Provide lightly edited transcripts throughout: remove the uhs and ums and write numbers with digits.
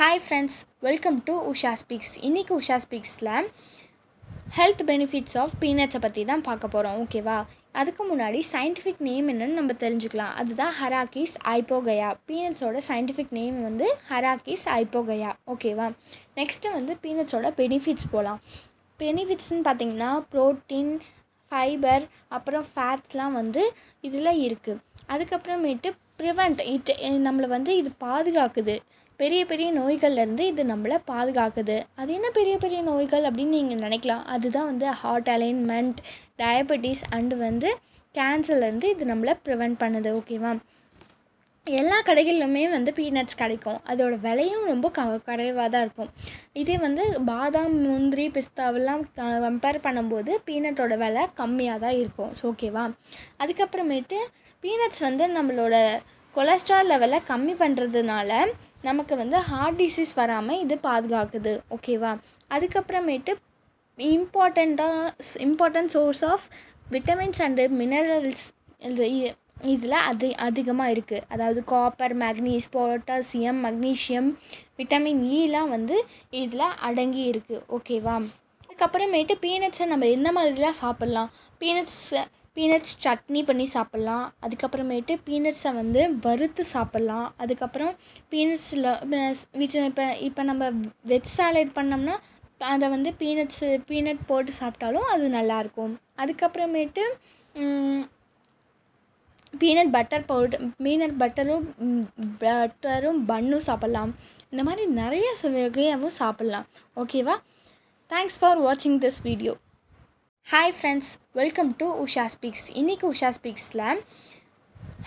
Hi friends, welcome to Usha speaks. இன்றைக்கி உஷா ஸ்பீக்ஸில் health benefits of பீனட்ஸை பற்றி தான் பார்க்க போகிறோம், ஓகேவா? அதுக்கு முன்னாடி சயின்டிஃபிக் நேம் என்னென்னு நம்ம தெரிஞ்சுக்கலாம். அதுதான் ஹராக்கிஸ் ஐப்போகையா. பீனட்ஸோட சயின்டிஃபிக் நேம் வந்து ஹராக்கிஸ் ஐப்போகையா, ஓகேவா? நெக்ஸ்ட்டு வந்து பீனட்ஸோட பெனிஃபிட்ஸ் போகலாம். பெனிஃபிட்ஸ்ன்னு பார்த்திங்கன்னா ப்ரோட்டீன், ஃபைபர், அப்புறம் ஃபேட்ஸ்லாம் வந்து இதில் இருக்குது. அதுக்கப்புறமேட்டு ப்ரிவெண்ட் இட், நம்மளை வந்து இது பாதுகாக்குது, பெரிய பெரிய நோய்கள்லேருந்து இது நம்மளை பாதுகாக்குது. அது என்ன பெரிய பெரிய நோய்கள் அப்படின்னு நீங்கள் நினைக்கலாம். அதுதான் வந்து ஹார்ட் அலைன்மெண்ட், டயபெட்டிஸ் அண்டு வந்து கேன்சர்லேருந்து இது நம்மளை ப்ரிவெண்ட் பண்ணுது, ஓகேவா? எல்லா கடைகளிலுமே வந்து பீனட்ஸ் கிடைக்கும். அதோடய விலையும் ரொம்ப குறைவாக தான் இருக்கும். இதே வந்து பாதாம், முந்திரி, பிஸ்தாவெல்லாம் கம்பேர் பண்ணும்போது பீனட்டோட விலை கம்மியாக தான் இருக்கும், ஓகேவா? அதுக்கப்புறமேட்டு பீனட்ஸ் வந்து நம்மளோட கொலஸ்ட்ரால் லெவலை கம்மி பண்ணுறதுனால நமக்கு வந்து ஹார்ட் டிசீஸ் வராமல் இது பாதுகாக்குது, ஓகேவா? அதுக்கப்புறமேட்டு important source of vitamins and minerals இதில் அதிகமாக இருக்குது. அதாவது copper, manganese, potassium, magnesium, vitamin ஈலாம் வந்து இதில் அடங்கி இருக்குது, ஓகேவா? அதுக்கப்புறமேட்டு பீனட்ஸை நம்ம எந்த மாதிரிலாம் சாப்பிட்லாம்? பீனட்ஸ் சட்னி பண்ணி சாப்பிட்லாம். அதுக்கப்புறமேட்டு பீனட்ஸை வந்து வறுத்து சாப்பிட்லாம். அதுக்கப்புறம் பீனட்ஸில் இப்போ நம்ம வெஜ் சாலட் பண்ணோம்னா அதை வந்து பீனட் போட்டு சாப்பிட்டாலும் அது நல்லாயிருக்கும். அதுக்கப்புறமேட்டு பீனட் பட்டரும் பன்னும் சாப்பிட்லாம். இந்த மாதிரி நிறைய வகையாகவும் சாப்பிட்லாம், ஓகேவா? தேங்க்ஸ் ஃபார் வாட்சிங் this video. Hi friends, welcome to Usha speaks. இன்றைக்கி உஷா ஸ்பீக்ஸில்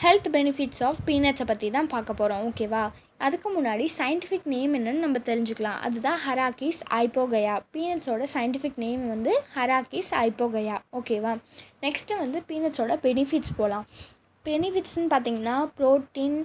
ஹெல்த் பெனிஃபிட்ஸ் ஆஃப் பீனட்ஸை பற்றி தான் பார்க்க போகிறோம், ஓகேவா? அதுக்கு முன்னாடி சயின்டிஃபிக் நேம் என்னென்னு நம்ம தெரிஞ்சுக்கலாம். அதுதான் ஹராக்கிஸ் ஐப்போகையா. பீனட்ஸோட சயின்டிஃபிக் நேம் வந்து ஹராக்கிஸ் ஐப்போகையா, ஓகேவா? நெக்ஸ்ட்டு வந்து பீனட்ஸோட பெனிஃபிட்ஸ் போகலாம். பெனிஃபிட்ஸ்ன்னு பார்த்திங்கன்னா ப்ரோட்டீன்,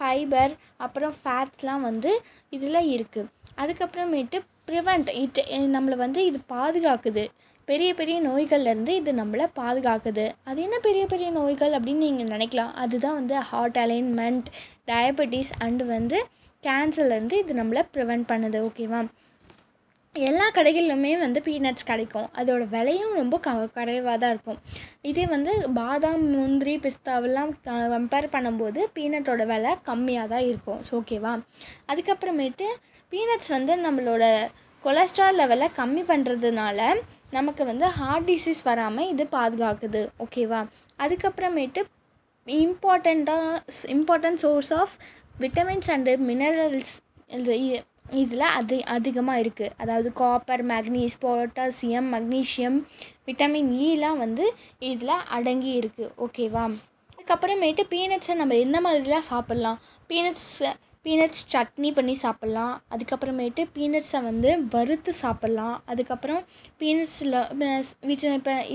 ஃபைபர், அப்புறம் ஃபேட்ஸ்லாம் வந்து இதில் இருக்குது. அதுக்கப்புறமேட்டு ப்ரிவெண்ட் இட், நம்மளை வந்து இது பாதுகாக்குது, பெரிய பெரிய நோய்கள்லேருந்து இது நம்மளை பாதுகாக்குது. அது என்ன பெரிய பெரிய நோய்கள் அப்படின்னு நீங்கள் நினைக்கலாம். அதுதான் வந்து ஹார்ட் அலைன்மெண்ட், டயபெட்டிஸ் அண்டு வந்து கேன்சர்லேருந்து இது நம்மளை ப்ரிவெண்ட் பண்ணுது, ஓகேவா? எல்லா கடைகளிலுமே வந்து பீனட்ஸ் கிடைக்கும். அதோடய விலையும் ரொம்ப குறைவாக தான் இருக்கும். இதே வந்து பாதாம், முந்திரி, பிஸ்தாவெல்லாம் கம்பேர் பண்ணும்போது பீனட்டோட விலை கம்மியாக தான் இருக்கும், ஓகேவா? அதுக்கப்புறமேட்டு பீனட்ஸ் வந்து நம்மளோட கொலஸ்ட்ரால் லெவலை கம்மி பண்ணுறதுனால நமக்கு வந்து ஹார்ட் டிசீஸ் வராமல் இது பாதுகாக்குது, ஓகேவா? அதுக்கப்புறமேட்டு important source of vitamins and minerals இதில் அதிகமாக இருக்குது. அதாவது copper, manganese, potassium, magnesium, vitamin ஈலாம் வந்து இதில் அடங்கி இருக்குது, ஓகேவா? அதுக்கப்புறமேட்டு பீனட்ஸை நம்ம எந்த மாதிரிலாம் சாப்பிட்லாம்? பீனட்ஸ் சட்னி பண்ணி சாப்பிட்லாம். அதுக்கப்புறமேட்டு பீனட்ஸை வந்து வறுத்து சாப்பிட்லாம். அதுக்கப்புறம் பீனட்ஸில்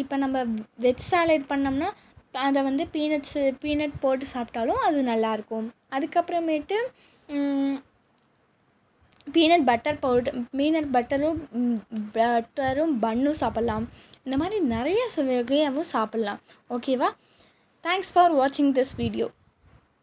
இப்போ நம்ம வெஜ் சாலட் பண்ணோம்னா அதை வந்து பீனட் போட்டு சாப்பிட்டாலும் அது நல்லாயிருக்கும். அதுக்கப்புறமேட்டு பீனட் பட்டரும் பன்னும் சாப்பிட்லாம். இந்த மாதிரி நிறைய வகையாகவும் சாப்பிட்லாம், ஓகேவா? தேங்க்ஸ் ஃபார் வாட்சிங் திஸ் வீடியோ.